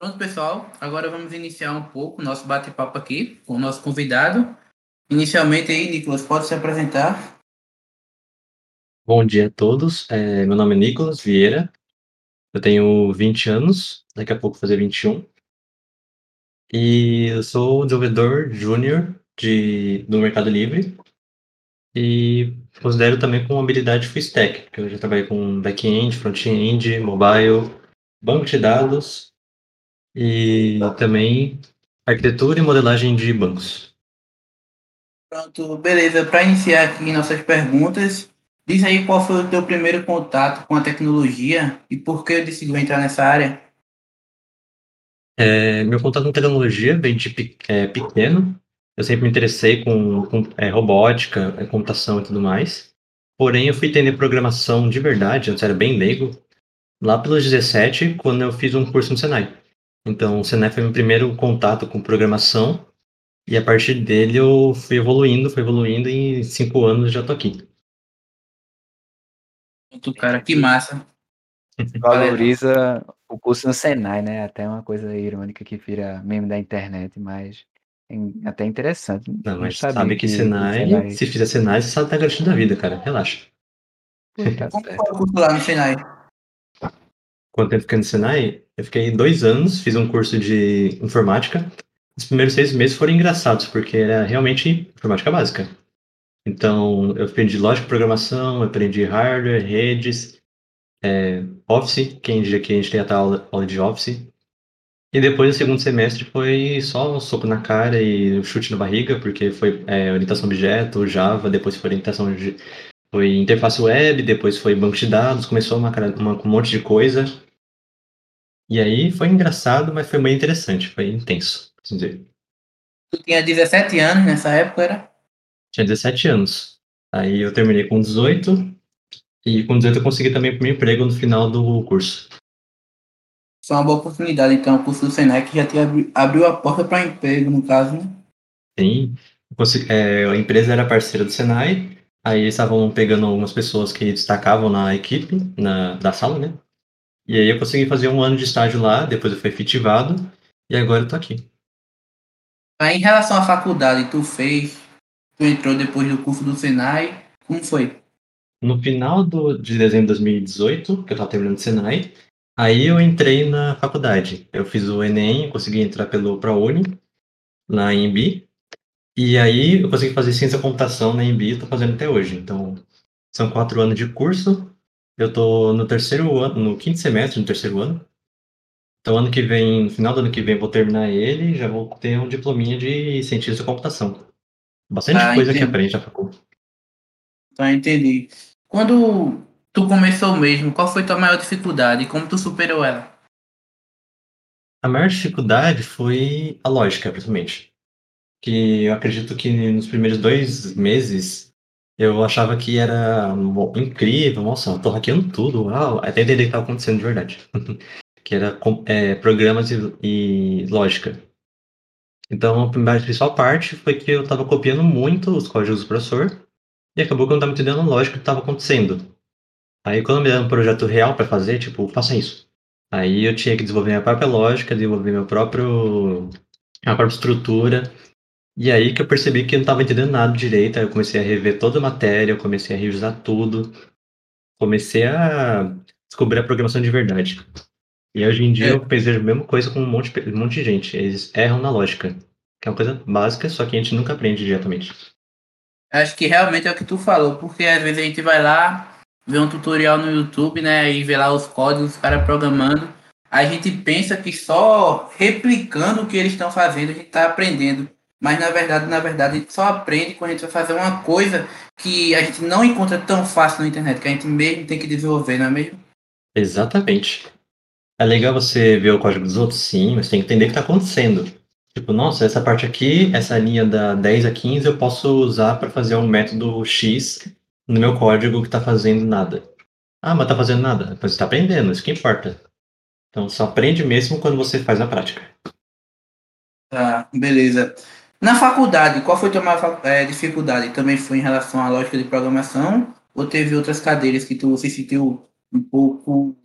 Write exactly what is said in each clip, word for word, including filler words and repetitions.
Pronto, pessoal. Agora vamos iniciar um pouco o nosso bate-papo aqui com o nosso convidado. Inicialmente, aí, Nicolas, pode se apresentar? Bom dia a todos. É, meu nome é Nicolas Vieira. Eu tenho vinte anos, daqui a pouco vou fazer vinte e um. E eu sou desenvolvedor júnior de, do Mercado Livre. E considero também com habilidade full stack, porque eu já trabalhei com back-end, front-end, mobile, banco de dados. E também arquitetura e modelagem de bancos. Pronto, beleza. Para iniciar aqui nossas perguntas, diz aí qual foi o teu primeiro contato com a tecnologia e por que decidiu entrar nessa área? É, meu contato com tecnologia vem de pe- é, pequeno. Eu sempre me interessei com, com é, robótica, computação e tudo mais. Porém, eu fui entender programação de verdade, antes era bem leigo, lá pelos dezessete, quando eu fiz um curso no Senai. Então, o Senai foi meu primeiro contato com programação e a partir dele eu fui evoluindo, fui evoluindo e em cinco anos já tô aqui. Cara, que massa. Valoriza o curso no Senai, né? Até uma coisa irônica que vira meme da internet, mas é até interessante. Não, mas sabe, sabe que, que Senai, Senai, se fizer Senai, você sabe da garantia da vida, cara. Relaxa. Como foi o curso lá no Senai? Quanto tempo fiquei no Senai? Eu fiquei dois anos, fiz um curso de informática. Os primeiros seis meses foram engraçados, porque era realmente informática básica. Então, eu aprendi lógica de programação, aprendi hardware, redes, é, Office, quem diria que a gente tem até aula, aula de Office. E depois, o segundo semestre, foi só um soco na cara e um chute na barriga, porque foi é, orientação objeto, Java, depois foi orientação de, foi interface web, depois foi banco de dados, começou uma, uma, um monte de coisa. E aí foi engraçado, mas foi meio interessante, foi intenso, assim dizer. Tu tinha dezessete anos nessa época, era? Tinha dezessete anos. Aí eu terminei com dezoito, e com dezoito eu consegui também o primeiro emprego no final do curso. Foi uma boa oportunidade, então, o curso do Senai que já te abri- abriu a porta para emprego, no caso, né? Sim, consegui, é, a empresa era parceira do Senai, aí eles estavam pegando algumas pessoas que destacavam na equipe, na, da sala, né? E aí eu consegui fazer um ano de estágio lá, depois eu fui efetivado, e agora eu tô aqui. Aí, em relação à faculdade, tu fez, tu entrou depois do curso do Senai, como foi? No final do, de dezembro de dois mil e dezoito, que eu tava terminando o Senai, aí eu entrei na faculdade. Eu fiz o Enem, consegui entrar pelo ProUni, na E M B, e aí eu consegui fazer ciência da computação na E M B e tô fazendo até hoje. Então, são quatro anos de curso. Eu tô no terceiro ano, no quinto semestre, no terceiro ano. Então, ano que vem, no final do ano que vem, vou terminar ele e já vou ter um diplominha de cientista de computação. Bastante ah, coisa entendi. Que aprende na faculdade. Tá, entendi. Quando tu começou mesmo, qual foi tua maior dificuldade e como tu superou ela? A maior dificuldade foi a lógica, principalmente. Que eu acredito que nos primeiros dois meses eu achava que era incrível, nossa, eu tô hackeando tudo, uau, até entender o que estava acontecendo de verdade. Que era é, programas e, e lógica. Então, a principal parte foi que eu estava copiando muito os códigos do professor e acabou que eu não estava entendendo a lógica do que estava acontecendo. Aí, quando me deram um projeto real para fazer, tipo, faça isso. Aí eu tinha que desenvolver minha própria lógica, desenvolver meu próprio, minha própria estrutura. E aí que eu percebi que eu não estava entendendo nada direito, aí eu comecei a rever toda a matéria, eu comecei a revisar tudo, comecei a descobrir a programação de verdade. E hoje em dia é. eu pensei a mesma coisa com um monte, um monte de gente, eles erram na lógica, que é uma coisa básica, só que a gente nunca aprende diretamente. Acho que realmente é o que tu falou, porque às vezes a gente vai lá, vê um tutorial no YouTube, né, e vê lá os códigos, os caras programando, a gente pensa que só replicando o que eles estão fazendo a gente está aprendendo. Mas, na verdade, na verdade, a gente só aprende quando a gente vai fazer uma coisa que a gente não encontra tão fácil na internet, que a gente mesmo tem que desenvolver, não é mesmo? Exatamente. É legal você ver o código dos outros, sim, mas tem que entender o que está acontecendo. Tipo, nossa, essa parte aqui, essa linha da dez a quinze, eu posso usar para fazer um método X no meu código que está fazendo nada. Ah, mas está fazendo nada? Pois está aprendendo, isso que importa. Então, só aprende mesmo quando você faz na prática. Tá, beleza. Na faculdade, qual foi a tua maior é, dificuldade? Também foi em relação à lógica de programação? Ou teve outras cadeiras que tu se sentiu um pouco...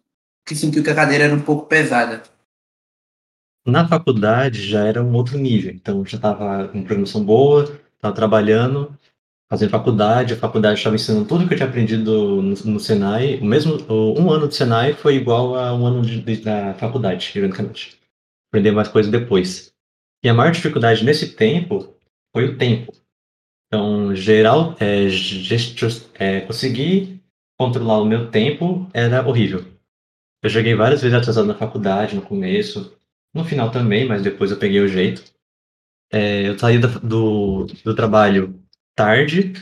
que sentiu que a cadeira era um pouco pesada? Na faculdade já era um outro nível, então eu já estava com programação boa, estava trabalhando, fazendo faculdade, a faculdade estava ensinando tudo que eu tinha aprendido no, no Senai. O mesmo, o- um ano do Senai foi igual a um ano de- de- da faculdade, ironicamente. Aprender mais coisas depois. E a maior dificuldade nesse tempo foi o tempo. Então, geral, é, gestos- é, conseguir controlar o meu tempo era horrível. Eu cheguei várias vezes atrasado na faculdade, no começo, no final também, mas depois eu peguei o jeito. É, eu saía da- do, do trabalho tarde,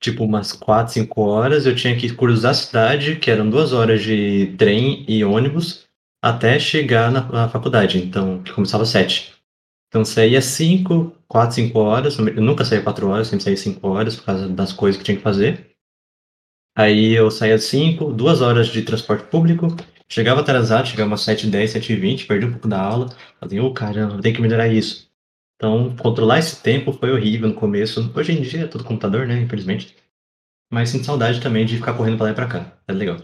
tipo umas quatro, cinco horas, eu tinha que cruzar a cidade, que eram duas horas de trem e ônibus, até chegar na, na faculdade, então, que começava às sete. Então saía cinco, quatro, cinco horas, eu nunca saía quatro horas, sempre saía cinco horas por causa das coisas que tinha que fazer. Aí eu saía cinco, duas horas de transporte público, chegava atrasado, chegava umas sete e dez, sete e vinte, perdi um pouco da aula, falei, ô caramba, tem que melhorar isso. Então, controlar esse tempo foi horrível no começo. Hoje em dia é tudo computador, né, infelizmente. Mas sinto saudade também de ficar correndo pra lá e pra cá. É legal.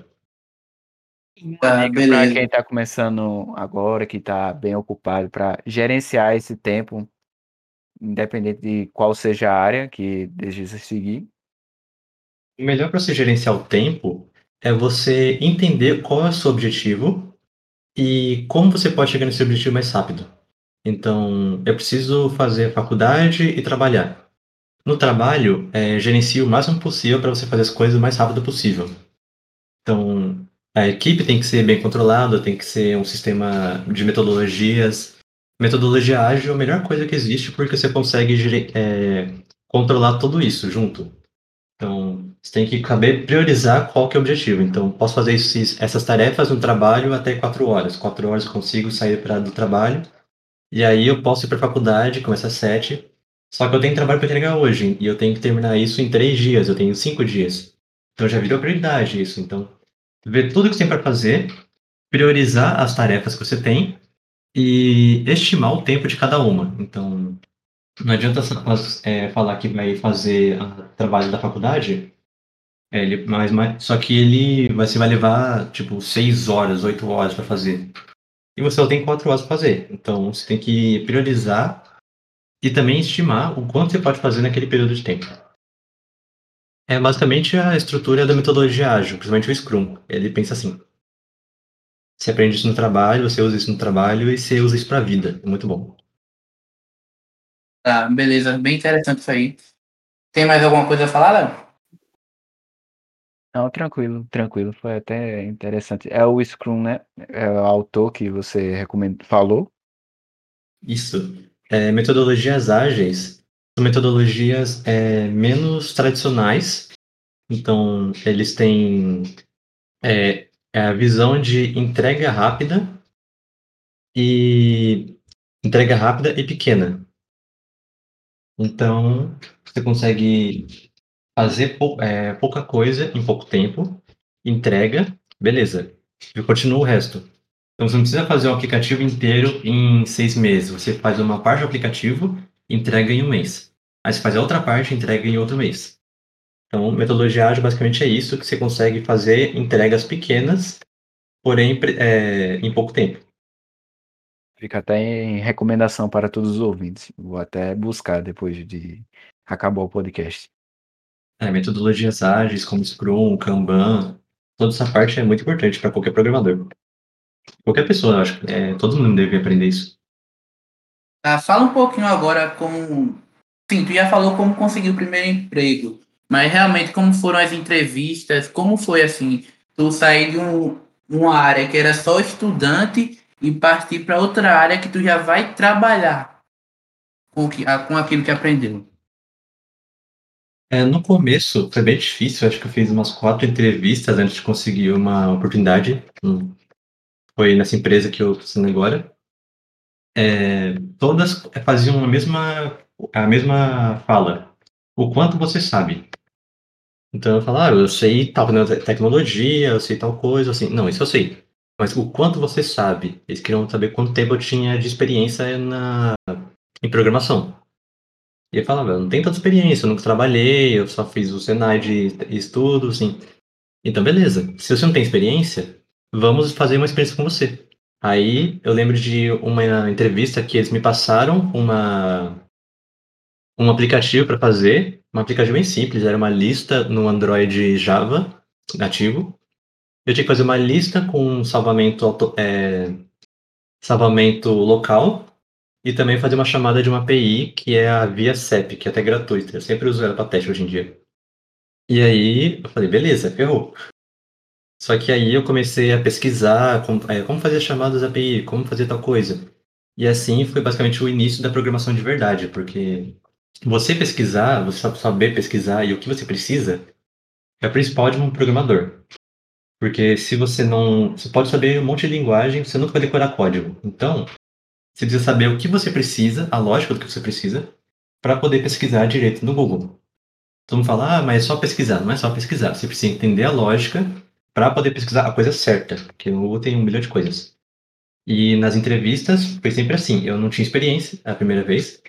Uma Tá, dica para beleza. quem está começando agora, que está bem ocupado, para gerenciar esse tempo, independente de qual seja a área que deseja seguir. O melhor pra você gerenciar o tempo é você entender qual é o seu objetivo e como você pode chegar nesse objetivo mais rápido. Então, eu preciso fazer faculdade e trabalhar. No trabalho, eh, gerencie o máximo possível para você fazer as coisas o mais rápido possível. Então, a equipe tem que ser bem controlada, tem que ser um sistema de metodologias. Metodologia ágil é a melhor coisa que existe porque você consegue gere- eh, controlar tudo isso junto. Então, você tem que saber priorizar qual que é o objetivo. Então, posso fazer esses- essas tarefas no trabalho até quatro horas. Quatro horas eu consigo sair pra, do trabalho. E aí eu posso ir para faculdade, começa às sete. Só que eu tenho trabalho para entregar hoje e eu tenho que terminar isso em três dias. Eu tenho cinco dias. Então, já virou prioridade isso. Então, ver tudo que você tem para fazer, priorizar as tarefas que você tem e estimar o tempo de cada uma. Então, não adianta nós, é, falar que vai fazer ah, trabalho da faculdade, é, ele, mas, mas- só que ele vai, você vai levar, tipo, seis horas, oito horas para fazer. E você só tem quatro horas para fazer. Então, você tem que priorizar e também estimar o quanto você pode fazer naquele período de tempo. É basicamente a estrutura da metodologia ágil, principalmente o Scrum. Ele pensa assim. Você aprende isso no trabalho, você usa isso no trabalho e você usa isso pra vida. É muito bom. Tá, beleza. Bem interessante isso aí. Tem mais alguma coisa a falar, Léo? Não, tranquilo, tranquilo. Foi até interessante. É o Scrum, né? É o autor que você recomendou, falou. Isso. É, metodologias ágeis são metodologias é, menos tradicionais. Então, eles têm é, a visão de entrega rápida e entrega rápida e pequena. Então, você consegue fazer pou- é, pouca coisa em pouco tempo, entrega, beleza. E continua o resto. Então você não precisa fazer o aplicativo inteiro em seis meses. Você faz uma parte do aplicativo, entrega em um mês. Aí você faz a outra parte, entrega em outro mês. Então, metodologia ágil basicamente é isso, que você consegue fazer entregas pequenas, porém pre- é, em pouco tempo. Fica até em recomendação para todos os ouvintes. Vou até buscar depois de acabar o podcast. É, metodologias ágeis como Scrum, Kanban, toda essa parte é muito importante para qualquer programador. Qualquer pessoa, eu acho. É, todo mundo deve aprender isso. Tá, fala um pouquinho agora como. Sim, tu já falou como conseguiu o primeiro emprego, mas realmente como foram as entrevistas, como foi assim, tu sair de um, uma área que era só estudante e partir para outra área que tu já vai trabalhar com, o que, a- com aquilo que aprendeu. É, no começo foi bem difícil, acho que eu fiz umas quatro entrevistas antes de conseguir uma oportunidade. Hum, Foi nessa empresa que eu estou sendo agora. É, todas faziam a mesma, a mesma fala. O quanto você sabe? Então eu falava, ah, eu sei tal né, te- tecnologia, eu sei tal coisa, assim. Não, isso eu sei. Mas o quanto você sabe? Eles queriam saber quanto tempo eu tinha de experiência na, em programação. E eu falava, eu não tenho tanta experiência, eu nunca trabalhei, eu só fiz o Senai de estudo, assim. Então, beleza. Se você não tem experiência, vamos fazer uma experiência com você. Aí eu lembro de uma entrevista que eles me passaram uma, um aplicativo para fazer, um aplicativo bem simples, era uma lista no Android Java nativo. Eu tinha que fazer uma lista com salvamento, auto, é, salvamento local e também fazer uma chamada de uma A P I que é a ViaCEP, que é até gratuita. Eu sempre uso ela para teste hoje em dia. E aí eu falei, beleza, ferrou. Só que aí eu comecei a pesquisar como, é, como fazer chamadas A P I, como fazer tal coisa. E assim foi basicamente o início da programação de verdade, porque você pesquisar, você saber pesquisar e o que você precisa é o principal de um programador. Porque se você não... Você pode saber um monte de linguagem, você nunca vai decorar código. Então, você precisa saber o que você precisa, a lógica do que você precisa, para poder pesquisar direito no Google. Todo mundo fala, ah, mas é só pesquisar. Não é só pesquisar, você precisa entender a lógica para poder pesquisar a coisa certa, porque no Google tem um milhão de coisas. E nas entrevistas foi sempre assim, eu não tinha experiência a primeira vez,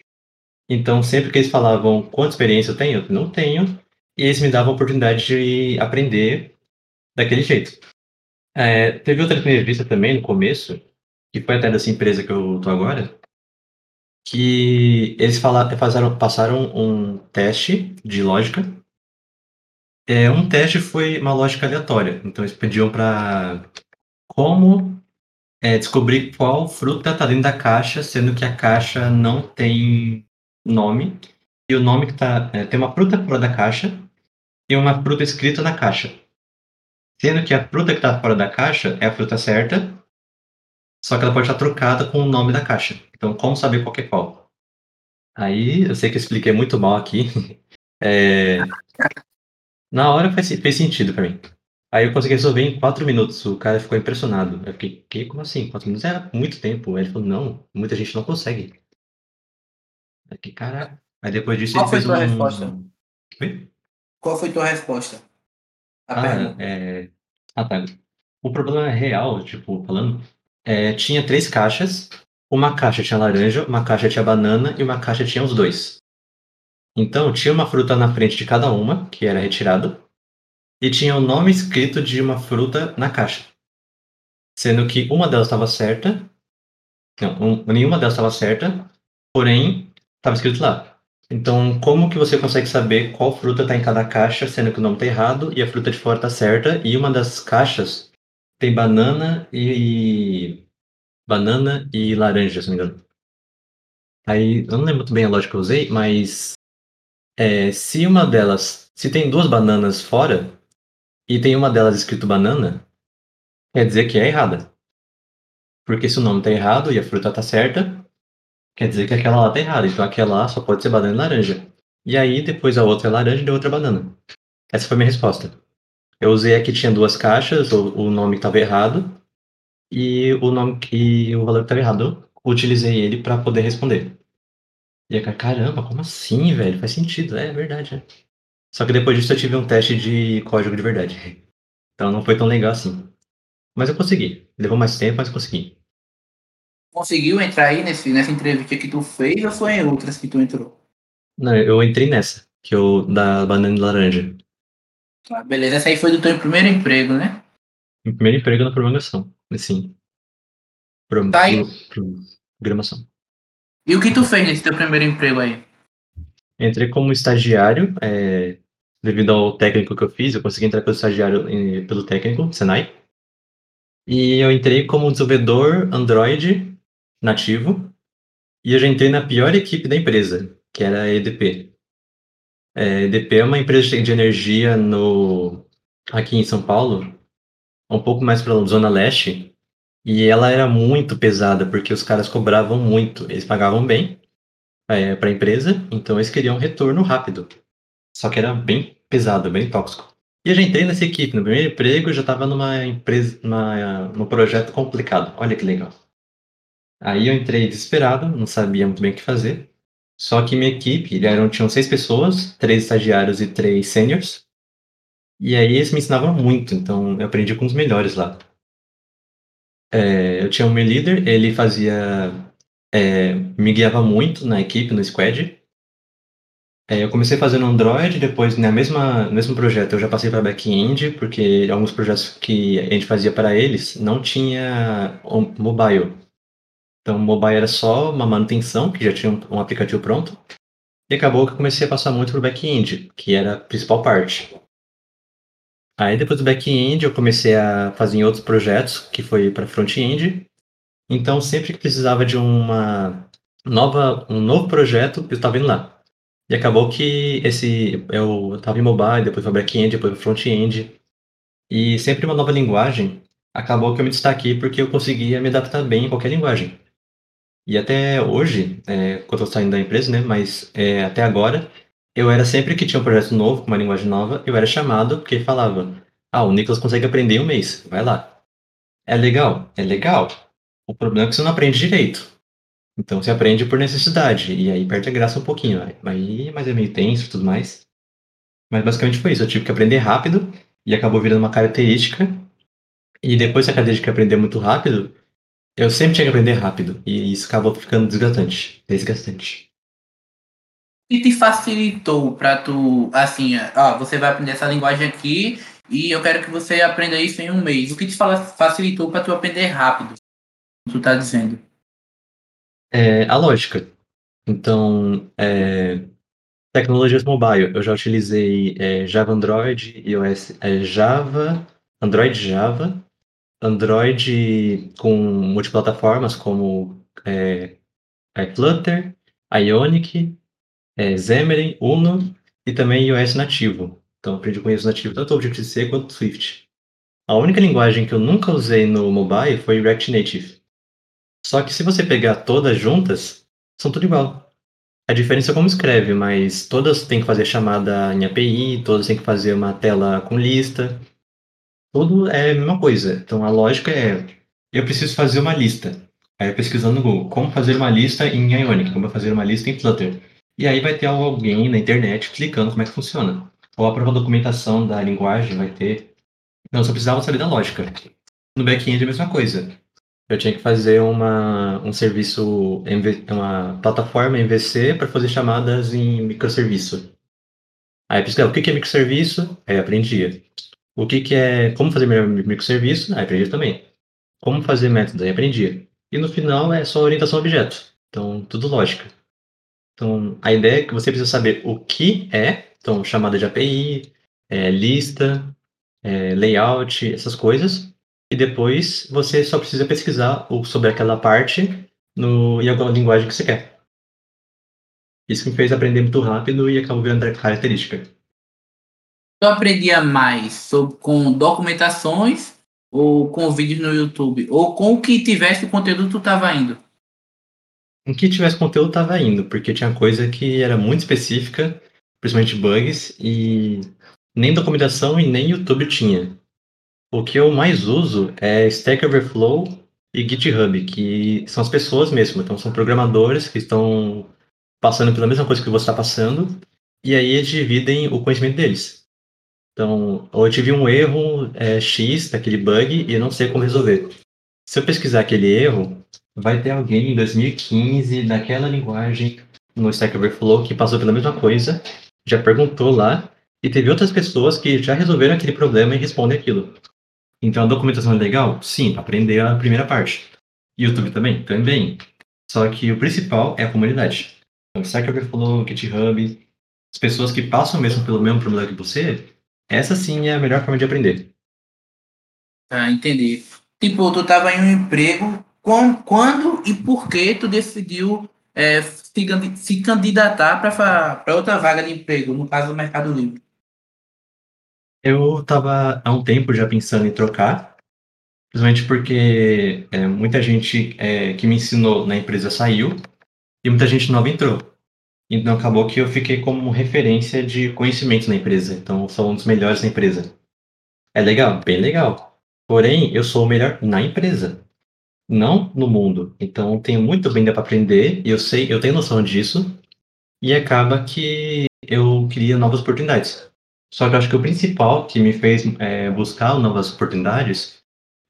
então sempre que eles falavam quanta experiência eu tenho, eu não tenho, e eles me davam a oportunidade de aprender daquele jeito. É, teve outra entrevista também no começo, que foi até dessa empresa que eu tô agora, que eles falaram, passaram, passaram um teste de lógica. É, um teste foi uma lógica aleatória, então eles pediam para como é, descobrir qual fruta está dentro da caixa, sendo que a caixa não tem nome, e o nome que tá, é, tem uma fruta fora da caixa e uma fruta escrita na caixa. Sendo que a fruta que está fora da caixa é a fruta certa, só que ela pode estar trocada com o nome da caixa. Então, como saber qual que é qual? Aí, eu sei que eu expliquei muito mal aqui. É... Na hora fez, fez sentido pra mim. Aí eu consegui resolver em quatro minutos. O cara ficou impressionado. Eu fiquei, que, como assim? quatro minutos era muito tempo. Aí ele falou, não, muita gente não consegue. Aí, que caraca. Aí depois disso Qual ele fez um... Qual foi tua resposta? Oi? Qual foi tua resposta? A ah, pergunta. É... ah, tá. O problema real, tipo, falando, é, tinha três caixas. Uma caixa tinha laranja, uma caixa tinha banana e uma caixa tinha os dois. Então, tinha uma fruta na frente de cada uma, que era retirada, e tinha o nome escrito de uma fruta na caixa. Sendo que uma delas estava certa, não, um, nenhuma delas estava certa, porém, estava escrito lá. Então, como que você consegue saber qual fruta está em cada caixa, sendo que o nome está errado, e a fruta de fora está certa, e uma das caixas tem banana e... banana e laranja, se não me engano. Aí, eu não lembro muito bem a lógica que eu usei, mas... É, se uma delas, se tem duas bananas fora e tem uma delas escrito banana, quer dizer que é errada. Porque se o nome está errado e a fruta está certa, quer dizer que aquela lá está errada. Então aquela lá só pode ser banana e laranja. E aí depois a outra é laranja e a outra é banana. Essa foi a minha resposta. Eu usei a que tinha duas caixas, o, o nome estava errado e o, nome, e o valor que estava errado. Utilizei ele para poder responder. E eu, caramba, como assim, velho? Faz sentido, é, é verdade. É. Só que depois disso eu tive um teste de código de verdade. Então não foi tão legal assim. Mas eu consegui. Levou mais tempo, mas consegui. Conseguiu entrar aí nesse, nessa entrevista que tu fez ou foi em outras que tu entrou? Não, eu entrei nessa, que eu, da banana e laranja. Ah, beleza, essa aí foi do teu primeiro emprego, né? Meu primeiro emprego na programação, sim. Pro, tá aí. Pro, pro, programação. E o que tu fez nesse teu primeiro emprego aí? Entrei como estagiário, é, devido ao técnico que eu fiz, eu consegui entrar pelo estagiário em, pelo técnico, Senai. E eu entrei como desenvolvedor Android nativo, e eu já entrei na pior equipe da empresa, que era a E D P. É, E D P é uma empresa de energia no, aqui em São Paulo, um pouco mais para a Zona Leste. E ela era muito pesada, porque os caras cobravam muito. Eles pagavam bem é, para a empresa, então eles queriam um retorno rápido. Só que era bem pesado, bem tóxico. E eu já entrei nessa equipe. No primeiro emprego, eu já estava numa empresa, numa, num projeto complicado. Olha que legal. Aí eu entrei desesperado, não sabia muito bem o que fazer. Só que minha equipe, eram, tinham seis pessoas, três estagiários e três seniors. E aí eles me ensinavam muito, então eu aprendi com os melhores lá. É, eu tinha um meu líder, ele fazia, é, me guiava muito na equipe, no squad. É, eu comecei fazendo Android, depois na mesma, no mesmo projeto eu já passei para back-end, porque alguns projetos que a gente fazia para eles não tinha on- mobile. Então, mobile era só uma manutenção, que já tinha um, um aplicativo pronto, e acabou que eu comecei a passar muito para o back-end, que era a principal parte. Aí, depois do back-end, eu comecei a fazer em outros projetos, que foi para front-end. Então, sempre que precisava de uma nova, um novo projeto, eu estava indo lá. E acabou que esse, eu estava em mobile, depois para back-end, depois para front-end. E sempre uma nova linguagem, acabou que eu me destaquei porque eu conseguia me adaptar bem em qualquer linguagem. E até hoje, é, quando eu estou saindo da empresa, né, mas é, até agora, eu era sempre que tinha um projeto novo, com uma linguagem nova, eu era chamado porque falava, ah, o Nicolas consegue aprender em um mês, vai lá. É legal, é legal. O problema é que você não aprende direito. Então você aprende por necessidade, e aí perde a graça um pouquinho. Aí, mas é meio tenso e tudo mais. Mas basicamente foi isso, eu tive que aprender rápido, e acabou virando uma característica. E depois da cadeia de que aprender muito rápido, eu sempre tinha que aprender rápido. E isso acabou ficando desgastante. Desgastante. E te facilitou pra tu, assim, ó, você vai aprender essa linguagem aqui e eu quero que você aprenda isso em um mês. O que te facilitou pra tu aprender rápido? Tu tá dizendo. É a lógica. Então, é, tecnologias mobile. Eu já utilizei é, Java, Android, iOS, é, Java, Android, Java. Android com multiplataformas como é, é Flutter, Ionic, é, Xamarin, Uno e também iOS nativo. Então aprendi com iOS nativo tanto Objective-C quanto Swift. A única linguagem que eu nunca usei no mobile foi React Native. Só que se você pegar todas juntas, são tudo igual. A diferença é como escreve, mas todas têm que fazer chamada em A P I, todas têm que fazer uma tela com lista. Tudo é a mesma coisa. Então, a lógica é, eu preciso fazer uma lista. Aí, pesquisando no Google, como fazer uma lista em Ionic, como fazer uma lista em Flutter. E aí vai ter alguém na internet explicando como é que funciona. Ou a própria documentação da linguagem vai ter. Então, só precisava saber da lógica. No back-end é a mesma coisa. Eu tinha que fazer uma, um serviço, uma plataforma M V C para fazer chamadas em microserviço. Aí, pesquisava o que é microserviço, aí aprendia. O que, que é, como fazer melhor microserviço, aí aprendi também. Como fazer método, aí aprendi. E no final é só orientação a objeto. Então, tudo lógica. Então, a ideia é que você precisa saber o que é, então, chamada de A P I, é, lista, é, layout, essas coisas. E depois você só precisa pesquisar sobre aquela parte no, em alguma linguagem que você quer. Isso me fez aprender muito rápido e acabou virando a característica. Eu aprendia mais sobre, com documentações ou com vídeos no YouTube? Ou com o que tivesse conteúdo tu estava indo? O que tivesse conteúdo estava indo, porque tinha coisa que era muito específica, principalmente bugs, e nem documentação e nem YouTube tinha. O que eu mais uso é Stack Overflow e GitHub, que são as pessoas mesmo, então são programadores que estão passando pela mesma coisa que você está passando, e aí eles dividem o conhecimento deles. Então, eu tive um erro é, X daquele bug e eu não sei como resolver. Se eu pesquisar aquele erro, vai ter alguém em dois mil e quinze daquela linguagem no Stack Overflow que passou pela mesma coisa, já perguntou lá e teve outras pessoas que já resolveram aquele problema e respondem aquilo. Então, a documentação é legal? Sim, aprender a primeira parte. YouTube também? Também. Só que o principal é a comunidade. Então, Stack Overflow, GitHub, as pessoas que passam mesmo pelo mesmo problema que você. Essa sim é a melhor forma de aprender. Ah, entendi. Tipo, tu tava em um emprego, com, quando e por que tu decidiu é, se, se candidatar para outra vaga de emprego, no caso do Mercado Livre? Eu tava há um tempo já pensando em trocar, principalmente porque é, muita gente é, que me ensinou na empresa saiu e muita gente nova entrou. Então, acabou que eu fiquei como referência de conhecimento na empresa. Então, eu sou um dos melhores na empresa. É legal? Bem legal. Porém, eu sou o melhor na empresa, não no mundo. Então, tenho muito ainda para aprender. E eu sei, eu tenho noção disso. E acaba que eu queria novas oportunidades. Só que eu acho que o principal que me fez é, buscar novas oportunidades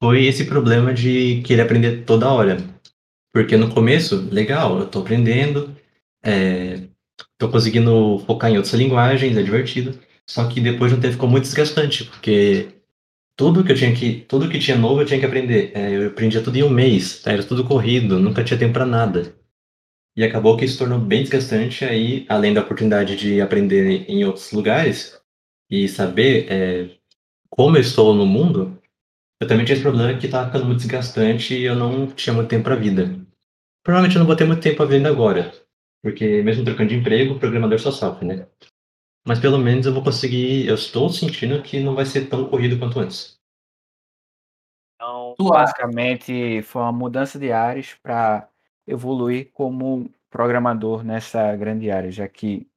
foi esse problema de querer aprender toda hora. Porque no começo, legal, eu estou aprendendo. É, Tô conseguindo focar em outras linguagens, é divertido. Só que depois de um tempo ficou muito desgastante, porque tudo que eu tinha que, tudo que tinha novo eu tinha que aprender. É, eu aprendia tudo em um mês, tá? Era tudo corrido, nunca tinha tempo para nada. E acabou que isso tornou bem desgastante, aí, além da oportunidade de aprender em outros lugares e saber é, como eu estou no mundo, eu também tinha esse problema que estava ficando muito desgastante e eu não tinha muito tempo para a vida. Provavelmente eu não vou ter muito tempo para a vida agora, porque mesmo trocando de emprego, o programador só sofre, né? Mas pelo menos eu vou conseguir, eu estou sentindo que não vai ser tão corrido quanto antes. Então, basicamente, foi uma mudança de áreas para evoluir como programador nessa grande área, já que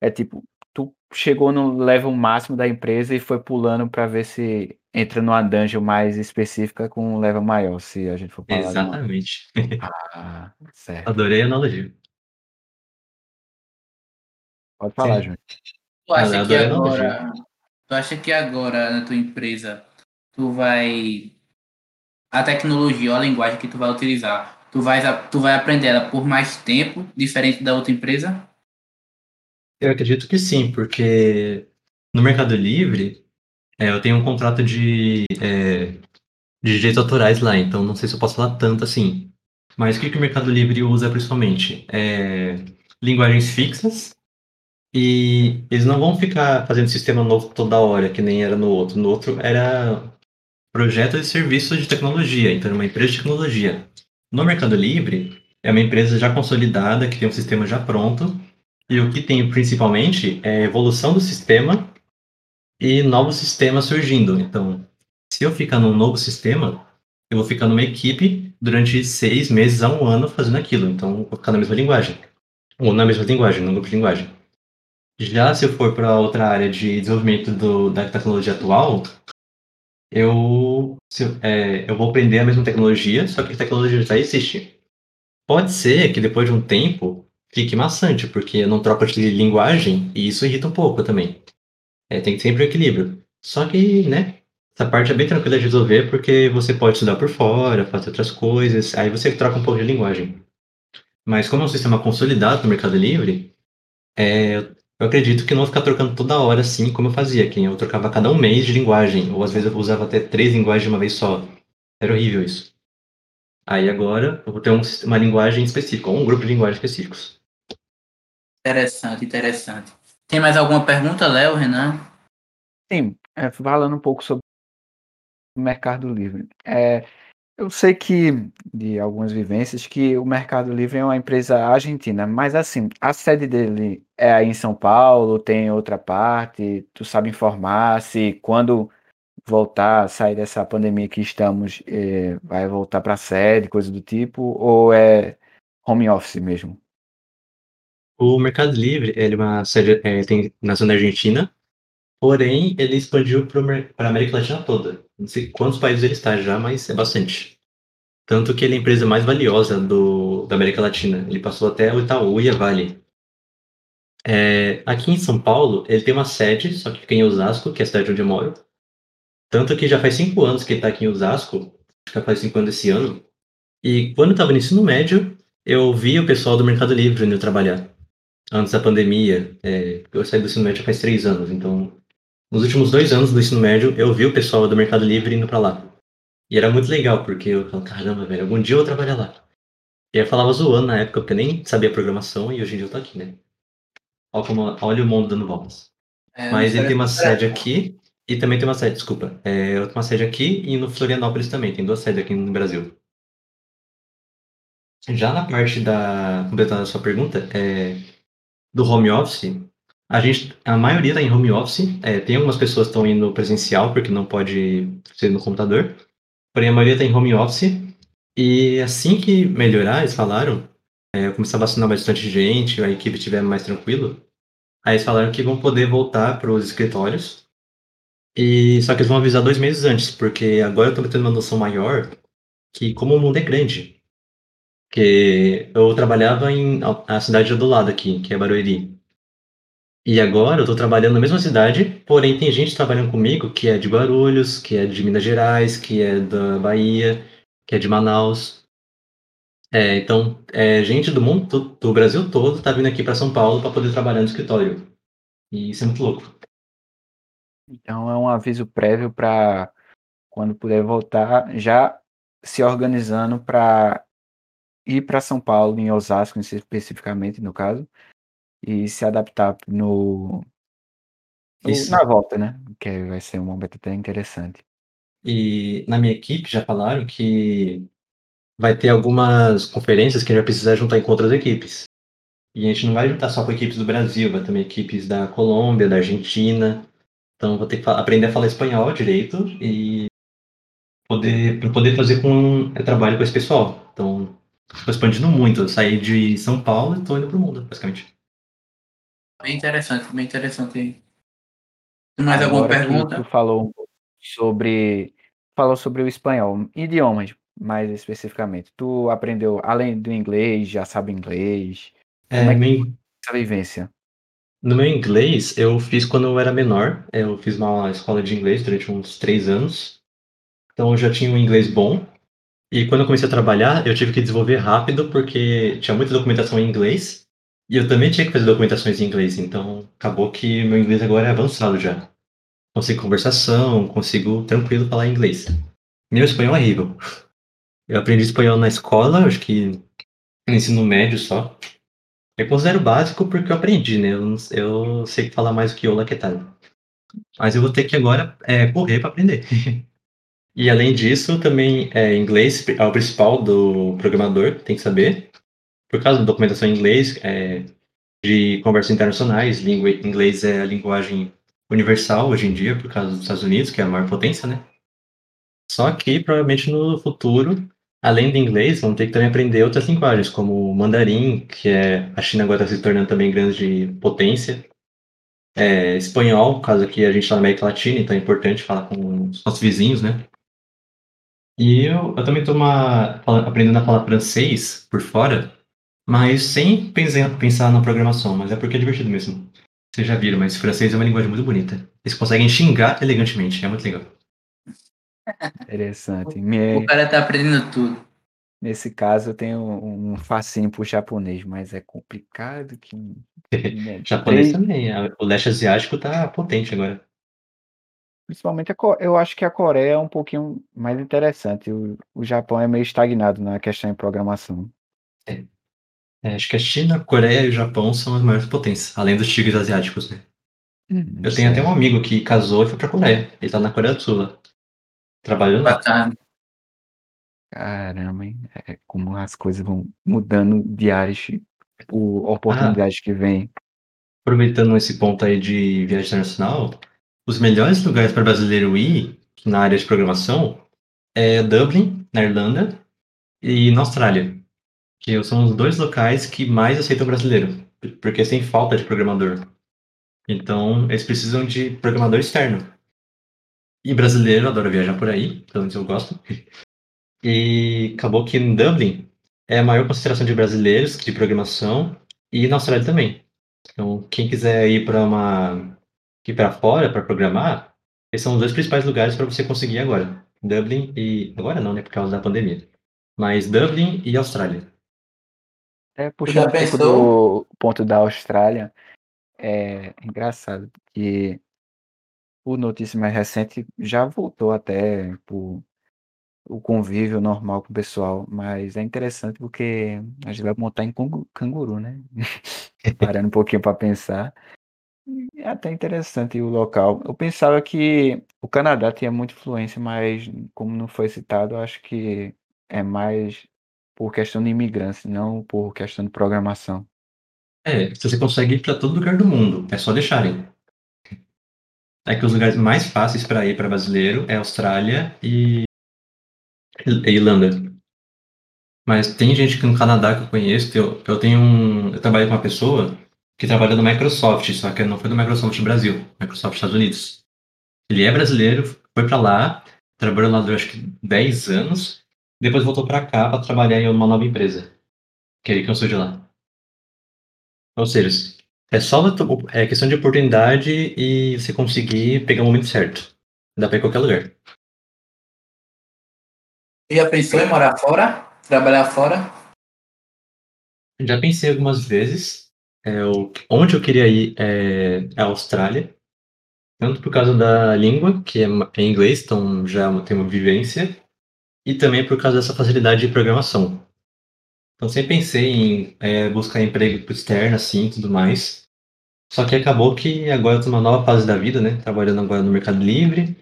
é tipo, tu chegou no level máximo da empresa e foi pulando para ver se entra numa dungeon mais específica com um level maior, se a gente for falar. Exatamente. De uma... Ah, certo. Adorei a analogia. Pode falar, Júnior. Tu acha que agora, tu acha que agora na tua empresa, tu vai, a tecnologia ou a linguagem que tu vai utilizar, Tu vai, tu vai aprender ela por mais tempo, diferente da outra empresa? Eu acredito que sim, porque no Mercado Livre, é, eu tenho um contrato de, é, de direitos autorais lá, então não sei se eu posso falar tanto assim. Mas o que, que o Mercado Livre usa principalmente? É, linguagens fixas, e eles não vão ficar fazendo sistema novo toda hora, que nem era no outro. No outro era projetos e serviços de tecnologia, então era uma empresa de tecnologia. No Mercado Livre, é uma empresa já consolidada, que tem um sistema já pronto, e o que tem principalmente é a evolução do sistema e novos sistemas surgindo. Então, se eu ficar num novo sistema, eu vou ficar numa equipe durante seis meses a um ano fazendo aquilo. Então, eu vou ficar na mesma linguagem, ou na mesma linguagem, no grupo de linguagem. Já se eu for para outra área de desenvolvimento do, da tecnologia atual, Eu, eu, é, eu vou aprender a mesma tecnologia, só que a tecnologia já existe. Pode ser que depois de um tempo fique maçante, porque eu não troco de linguagem e isso irrita um pouco também. É, tem sempre um equilíbrio. Só que, né, essa parte é bem tranquila de resolver, porque você pode estudar por fora, fazer outras coisas, aí você troca um pouco de linguagem. Mas como é um sistema consolidado no Mercado Livre, é, eu acredito que não vou ficar trocando toda hora assim como eu fazia, que eu trocava cada um mês de linguagem, ou às vezes eu usava até três linguagens de uma vez só. Era horrível isso. Aí agora eu vou ter um, uma linguagem específica, ou um grupo de linguagens específicos. Interessante, interessante. Tem mais alguma pergunta, Léo, Renan? Sim, é, falando um pouco sobre o Mercado Livre. É, eu sei que, de algumas vivências, que o Mercado Livre é uma empresa argentina, mas assim, a sede dele é aí em São Paulo, tem outra parte, tu sabe informar se quando voltar, sair dessa pandemia que estamos, eh, vai voltar para a sede, coisa do tipo, ou é home office mesmo? O Mercado Livre, ele é uma sede, é, tem na zona argentina, porém, ele expandiu para a América Latina toda. Não sei quantos países ele está já, mas é bastante. Tanto que ele é a empresa mais valiosa do, da América Latina. Ele passou até o Itaú e a Vale. É, aqui em São Paulo, ele tem uma sede, só que fica em Osasco, que é a cidade onde eu moro. Tanto que já faz cinco anos que ele está aqui em Osasco. Acho que faz cinco anos esse ano. E quando eu estava no ensino médio, eu vi o pessoal do Mercado Livre indo trabalhar. Antes da pandemia. É, eu saí do ensino médio faz três anos, então... Nos últimos dois anos do ensino médio, eu vi o pessoal do Mercado Livre indo pra lá. E era muito legal, porque eu falava, caramba, velho, algum dia eu vou trabalhar lá. E eu falava zoando na época, porque eu nem sabia programação, e hoje em dia eu tô aqui, né? Olha, como, olha o mundo dando voltas. É, Mas ele tem uma sede aqui, e também tem uma sede, desculpa. É, eu tenho uma sede aqui, e no Florianópolis também, tem duas sedes aqui no Brasil. Já na parte da... completando a sua pergunta, é, do home office... A, gente, a maioria está em home office, é, tem algumas pessoas que estão indo presencial, porque não pode ser no computador, porém a maioria está em home office, e assim que melhorar, eles falaram, é, começar a vacinar bastante gente, a equipe estiver mais tranquilo, aí eles falaram que vão poder voltar para os escritórios, e, só que eles vão avisar dois meses antes, porque agora eu estou tendo uma noção maior, que como o mundo é grande, que eu trabalhava em a cidade do lado aqui, que é Barueri. E agora eu estou trabalhando na mesma cidade, porém tem gente trabalhando comigo que é de Guarulhos, que é de Minas Gerais, que é da Bahia, que é de Manaus. É, então, é, gente do mundo, do, do Brasil todo, tá vindo aqui para São Paulo para poder trabalhar no escritório. E isso é muito louco. Então, é um aviso prévio para quando puder voltar, já se organizando para ir para São Paulo, em Osasco, especificamente, no caso, e se adaptar no, no na volta, né? Que vai ser um momento até interessante. E na minha equipe já falaram que vai ter algumas conferências que a gente vai precisar juntar com outras equipes. E a gente não vai juntar só com equipes do Brasil, vai também equipes da Colômbia, da Argentina. Então vou ter que aprender a falar espanhol direito e poder, para poder fazer com, trabalho com esse pessoal. Então, estou expandindo muito. Eu saí de São Paulo e estou indo para o mundo, basicamente. Bem interessante, bem interessante. Tem mais alguma pergunta? Tu falou um pouco sobre, falou sobre o espanhol, idiomas. Mais especificamente, tu aprendeu, além do inglês, já sabe inglês? É, como é que meu... foi essa vivência? No meu inglês, eu fiz quando eu era menor. Eu fiz uma escola de inglês durante uns três anos. Então, eu já tinha um inglês bom. E quando eu comecei a trabalhar, eu tive que desenvolver rápido, porque tinha muita documentação em inglês. E eu também tinha que fazer documentações em inglês. Então, acabou que meu inglês agora é avançado já. Consigo conversação, consigo tranquilo falar inglês. Meu espanhol é horrível. Eu aprendi espanhol na escola, acho que no ensino médio só. Eu considero básico porque eu aprendi, né? Eu, eu sei falar mais do que eu lá que tá. Mas eu vou ter que agora é, correr para aprender. E além disso, também é, inglês é o principal do programador, tem que saber. Por causa da documentação em inglês, é, de conversas internacionais, língua, inglês é a linguagem universal hoje em dia, por causa dos Estados Unidos, que é a maior potência, né? Só que provavelmente no futuro, além do inglês, vão ter que também aprender outras linguagens, como o mandarim, que é, a China agora está se tornando também grande potência. É, espanhol, por causa que a gente está na América Latina, então é importante falar com os nossos vizinhos, né? E eu, eu também estou aprendendo a falar francês por fora, mas sem pensar, pensar na programação, mas é porque é divertido mesmo. Vocês já viram, mas francês é uma linguagem muito bonita. Eles conseguem xingar elegantemente, é muito legal. Interessante. Me... O cara tá aprendendo tudo. Nesse caso, eu tenho um fascínio por japonês, mas é complicado que... Japonês e... também. O leste asiático tá potente agora. Principalmente, a Co... eu acho que a Coreia é um pouquinho mais interessante. O, o Japão é meio estagnado na questão de programação. É. É, acho que a China, a Coreia e o Japão são as maiores potências, além dos tigres asiáticos, né? Hum, eu tenho até um amigo que casou e foi pra Coreia. Ele tá na Coreia do Sul lá. Trabalhando lá. Caramba, hein? É como as coisas vão mudando diárias, o oportunidades ah, que vem. Aproveitando esse ponto aí de viagem internacional, os melhores lugares para brasileiro ir na área de programação é Dublin, na Irlanda, e na Austrália, que são os dois locais que mais aceitam brasileiro, porque tem falta de programador. Então, eles precisam de programador externo. E brasileiro adora viajar por aí, pelo menos eu gosto. E acabou que em Dublin é a maior concentração de brasileiros de programação e na Austrália também. Então, quem quiser ir para uma ir para fora para programar, esses são os dois principais lugares para você conseguir agora. Dublin e agora não, né, por causa da pandemia. Mas Dublin e Austrália. É, puxando um pouco do ponto da Austrália, é engraçado que o notícia mais recente já voltou até pro, o convívio normal com o pessoal, mas é interessante porque a gente vai montar em canguru, né? Parando um pouquinho para pensar. É até interessante o local. Eu pensava que o Canadá tinha muita influência, mas como não foi citado, acho que é mais por questão de imigrância, não por questão de programação. É, você consegue ir para todo lugar do mundo, é só deixarem. É que os lugares mais fáceis para ir para brasileiro é Austrália e... e Irlanda. Mas tem gente que no Canadá que eu conheço, eu, eu tenho um... eu trabalhei com uma pessoa que trabalha no Microsoft, só que não foi no Microsoft Brasil, Microsoft Estados Unidos. Ele é brasileiro, foi para lá, trabalhou lá durante acho que dez anos, depois voltou para cá para trabalhar em uma nova empresa, que é ele que eu sou de lá. Ou seja, é só é questão de oportunidade e você conseguir pegar o momento certo. Dá pra ir em qualquer lugar. E já pensou em morar fora? Trabalhar fora? Já pensei algumas vezes. É, o- onde eu queria ir é a Austrália, tanto por causa da língua, que é ma- é inglês, então já é uma- tem uma vivência, e também por causa dessa facilidade de programação. Então sempre pensei em é, buscar emprego pro externo, assim, e tudo mais. Só que acabou que agora eu tô numa nova fase da vida, né? Trabalhando agora no Mercado Livre.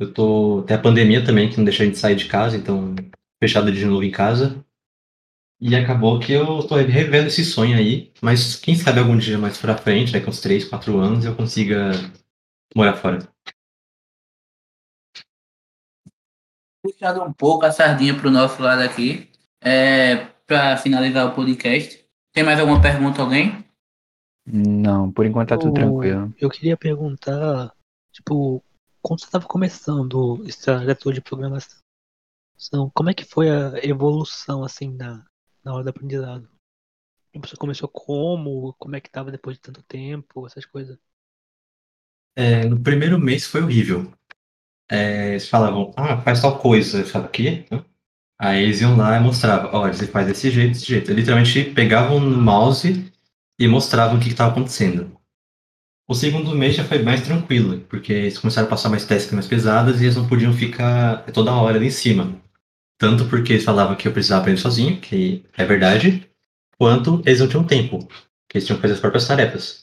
Eu tô até a pandemia também, que não deixa a gente sair de casa, então fechado de novo em casa. E acabou que eu tô revendo esse sonho aí, mas quem sabe algum dia mais pra frente, daqui uns três, quatro anos, eu consiga morar fora. Puxado um pouco a sardinha para o nosso lado aqui, é, para finalizar o podcast. Tem mais alguma pergunta, alguém? Não, por enquanto tá tudo Eu, tranquilo. eu queria perguntar, tipo, quando você estava começando esse trajeto de programação, como é que foi a evolução, assim, na, na hora do aprendizado? Tipo, você começou como? Como é que estava depois de tanto tempo? Essas coisas. É, no primeiro mês foi horrível. É, eles falavam, ah, faz tal coisa. Eu falava, o quê? Hã? Aí eles iam lá e mostravam, olha, você faz desse jeito, desse jeito. Eles literalmente pegavam no mouse e mostravam o que estava acontecendo. O segundo mês já foi mais tranquilo, porque eles começaram a passar mais tasks mais pesadas e eles não podiam ficar toda hora ali em cima. Tanto porque eles falavam que eu precisava aprender sozinho, que é verdade, quanto eles não tinham tempo, que eles tinham que fazer as próprias tarefas.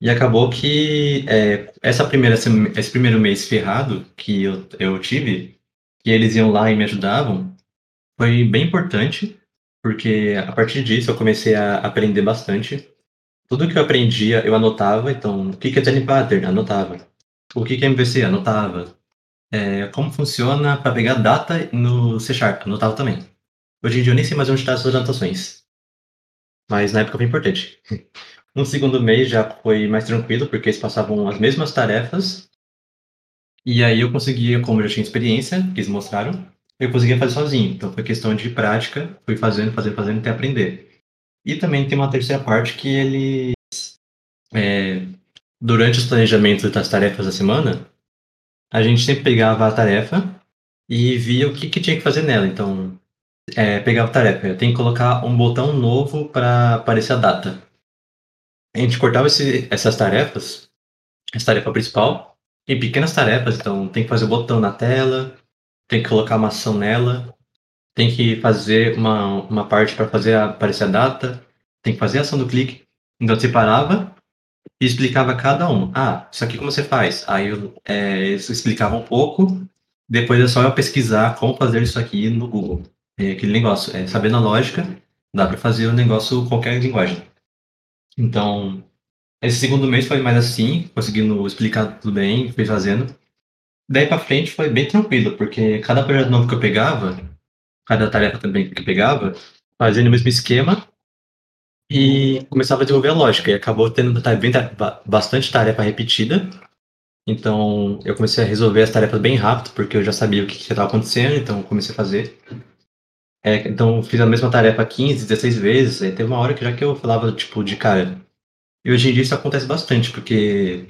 E acabou que é, essa primeira, sema- esse primeiro mês ferrado que eu, eu tive, que eles iam lá e me ajudavam, foi bem importante, porque a partir disso eu comecei a aprender bastante. Tudo que eu aprendia eu anotava, então o que que é Design Pattern? Anotava. O que que é M V C? Anotava. É, como funciona para pegar data no C Sharp? Anotava também. Hoje em dia eu nem sei mais onde está essas anotações, mas na época foi importante. No segundo mês já foi mais tranquilo, porque eles passavam as mesmas tarefas, e aí eu conseguia, como eu já tinha experiência, que eles mostraram, eu conseguia fazer sozinho. Então foi questão de prática, fui fazendo, fazendo, fazendo até aprender. E também tem uma terceira parte que ele, é, durante os planejamentos das tarefas da semana, a gente sempre pegava a tarefa e via o que, que tinha que fazer nela. Então, é, pegava a tarefa, tem que colocar um botão novo para aparecer a data. A gente cortava esse, essas tarefas, essa tarefa principal, em pequenas tarefas. Então, tem que fazer o botão na tela, tem que colocar uma ação nela, tem que fazer uma, uma parte para fazer a- aparecer a data, tem que fazer a ação do clique. Então, você parava e explicava cada um. Ah, isso aqui como você faz? Aí eu, é, eles explicavam um pouco, depois é só eu pesquisar como fazer isso aqui no Google. É aquele negócio, é, sabendo a lógica, dá para fazer o negócio em qualquer linguagem. Então, esse segundo mês foi mais assim, conseguindo explicar tudo bem, fui fazendo. Daí pra frente foi bem tranquilo, porque cada projeto novo que eu pegava, cada tarefa também que eu pegava, fazia no mesmo esquema e começava a desenvolver a lógica. E acabou tendo ta- bem ta- ba- bastante tarefa repetida. Então eu comecei a resolver as tarefas bem rápido, porque eu já sabia o que estava acontecendo, então eu comecei a fazer. É, então eu fiz a mesma tarefa quinze, dezesseis vezes. Aí teve uma hora que já que eu falava, tipo, de cara. E hoje em dia isso acontece bastante, porque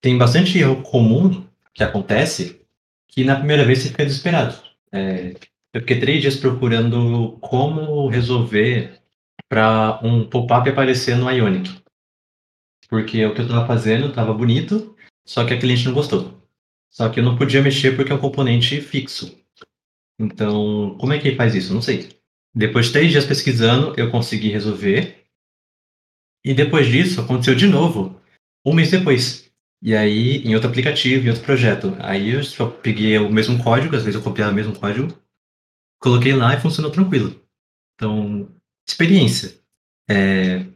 tem bastante erro comum que acontece que na primeira vez você fica desesperado. É, eu fiquei três dias procurando como resolver para um pop-up aparecer no Ionic, porque o que eu estava fazendo estava bonito, só que a cliente não gostou. Só que eu não podia mexer porque é um componente fixo. Então, como é que ele faz isso? Não sei. Depois de três dias pesquisando, eu consegui resolver. E depois disso, aconteceu de novo, um mês depois. E aí, em outro aplicativo, em outro projeto. Aí eu só peguei o mesmo código, às vezes eu copiava o mesmo código, coloquei lá e funcionou tranquilo. Então, experiência. É,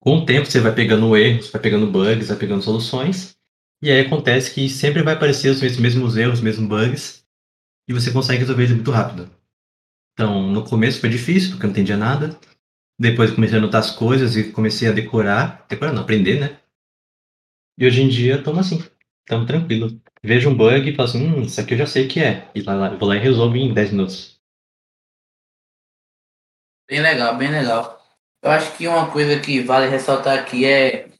com o tempo você vai pegando erros, vai pegando bugs, vai pegando soluções. E aí acontece que sempre vai aparecer os mes- mesmos erros, os mesmos bugs, e você consegue resolver eles muito rápido. Então, no começo foi difícil, porque eu não entendia nada. Depois eu comecei a anotar as coisas e comecei a decorar. Decorar não, aprender, né? E hoje em dia estamos assim, estamos tranquilo. Vejo um bug e falo assim, hum, isso aqui eu já sei o que é. E lá, lá- vou lá e resolvo em dez minutos. Bem legal, bem legal. Eu acho que uma coisa que vale ressaltar aqui é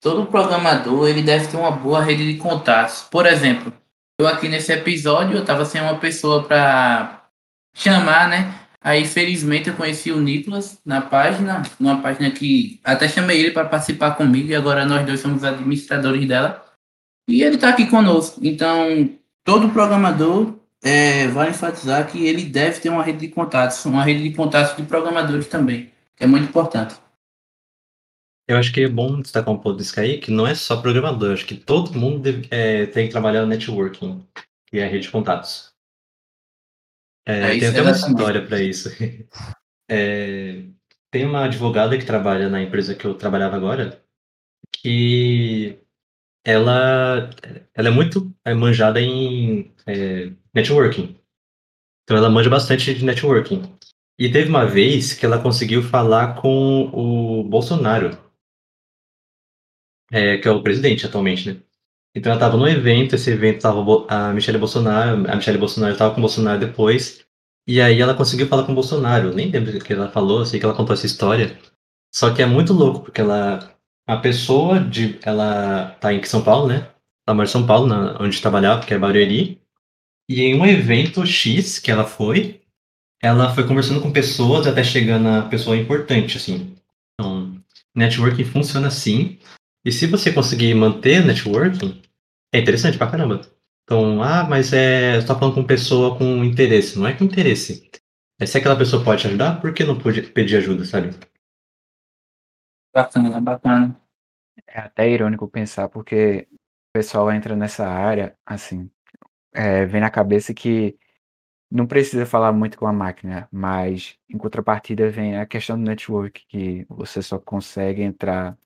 todo programador ele deve ter uma boa rede de contatos. Por exemplo, eu aqui nesse episódio eu estava sem uma pessoa para chamar, né? Aí, felizmente, eu conheci o Nicolas na página, numa página que até chamei ele para participar comigo, e agora nós dois somos administradores dela. E ele está aqui conosco. Então, todo programador, é, vale enfatizar que ele deve ter uma rede de contatos, uma rede de contatos de programadores também, que é muito importante. Eu acho que é bom destacar um pouco disso aí, que não é só programador, acho que todo mundo deve, é, tem que trabalhar o networking, que é a rede de contatos. É, é, tem até uma história para isso. É, tem uma advogada que trabalha na empresa que eu trabalhava agora, que ela, ela é muito manjada em é, networking. Então ela manja bastante de networking. E teve uma vez que ela conseguiu falar com o Bolsonaro, é, que é o presidente atualmente, né? Então ela estava num evento, esse evento estava a Michelle Bolsonaro, a Michelle Bolsonaro estava com o Bolsonaro depois, e aí ela conseguiu falar com o Bolsonaro. Nem lembro o que ela falou, sei que ela contou essa história. Só que é muito louco, porque ela, a pessoa, de, ela está em São Paulo, né? Ela mora em São Paulo, na, onde trabalhava, que é Barueri, e em um evento X que ela foi, ela foi conversando com pessoas até chegar na pessoa importante, assim. Então, networking funciona assim. E se você conseguir manter networking, é interessante pra caramba. Então, ah, mas é, você tá falando com pessoa com interesse. Não é com interesse. É, se aquela pessoa pode te ajudar, por que não pode pedir ajuda, sabe? Bacana, bacana. É até irônico pensar, porque o pessoal entra nessa área, assim, é, vem na cabeça que não precisa falar muito com a máquina, mas em contrapartida vem a questão do network, que você só consegue entrar,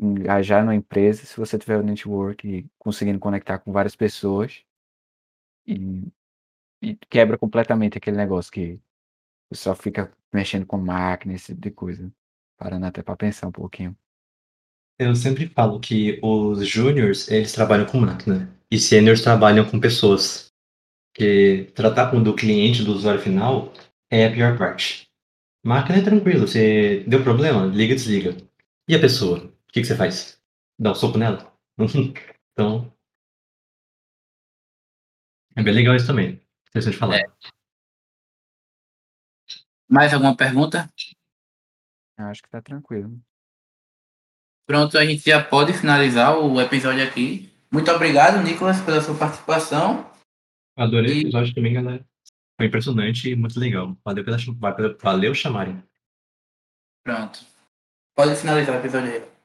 engajar na empresa se você tiver o network e conseguindo conectar com várias pessoas, e, e quebra completamente aquele negócio que você só fica mexendo com máquina, esse tipo de coisa. Parando até para pensar um pouquinho. Eu sempre falo que os júniors, eles trabalham com máquina e sêniors trabalham com pessoas. Porque tratar com o do cliente, do usuário final, é a pior parte. Máquina é tranquilo, você deu problema, liga e desliga. E a pessoa? O que, que você faz? Dá um soco nela? Então, é bem legal isso também. Interessante falar. É. Mais alguma pergunta? Eu acho que tá tranquilo. Pronto, a gente já pode finalizar o episódio aqui. Muito obrigado, Nicolas, pela sua participação. Adorei e... o episódio também, galera. Foi impressionante e muito legal. Valeu, pela... Valeu chamarem. Pronto. Pode finalizar o episódio aí.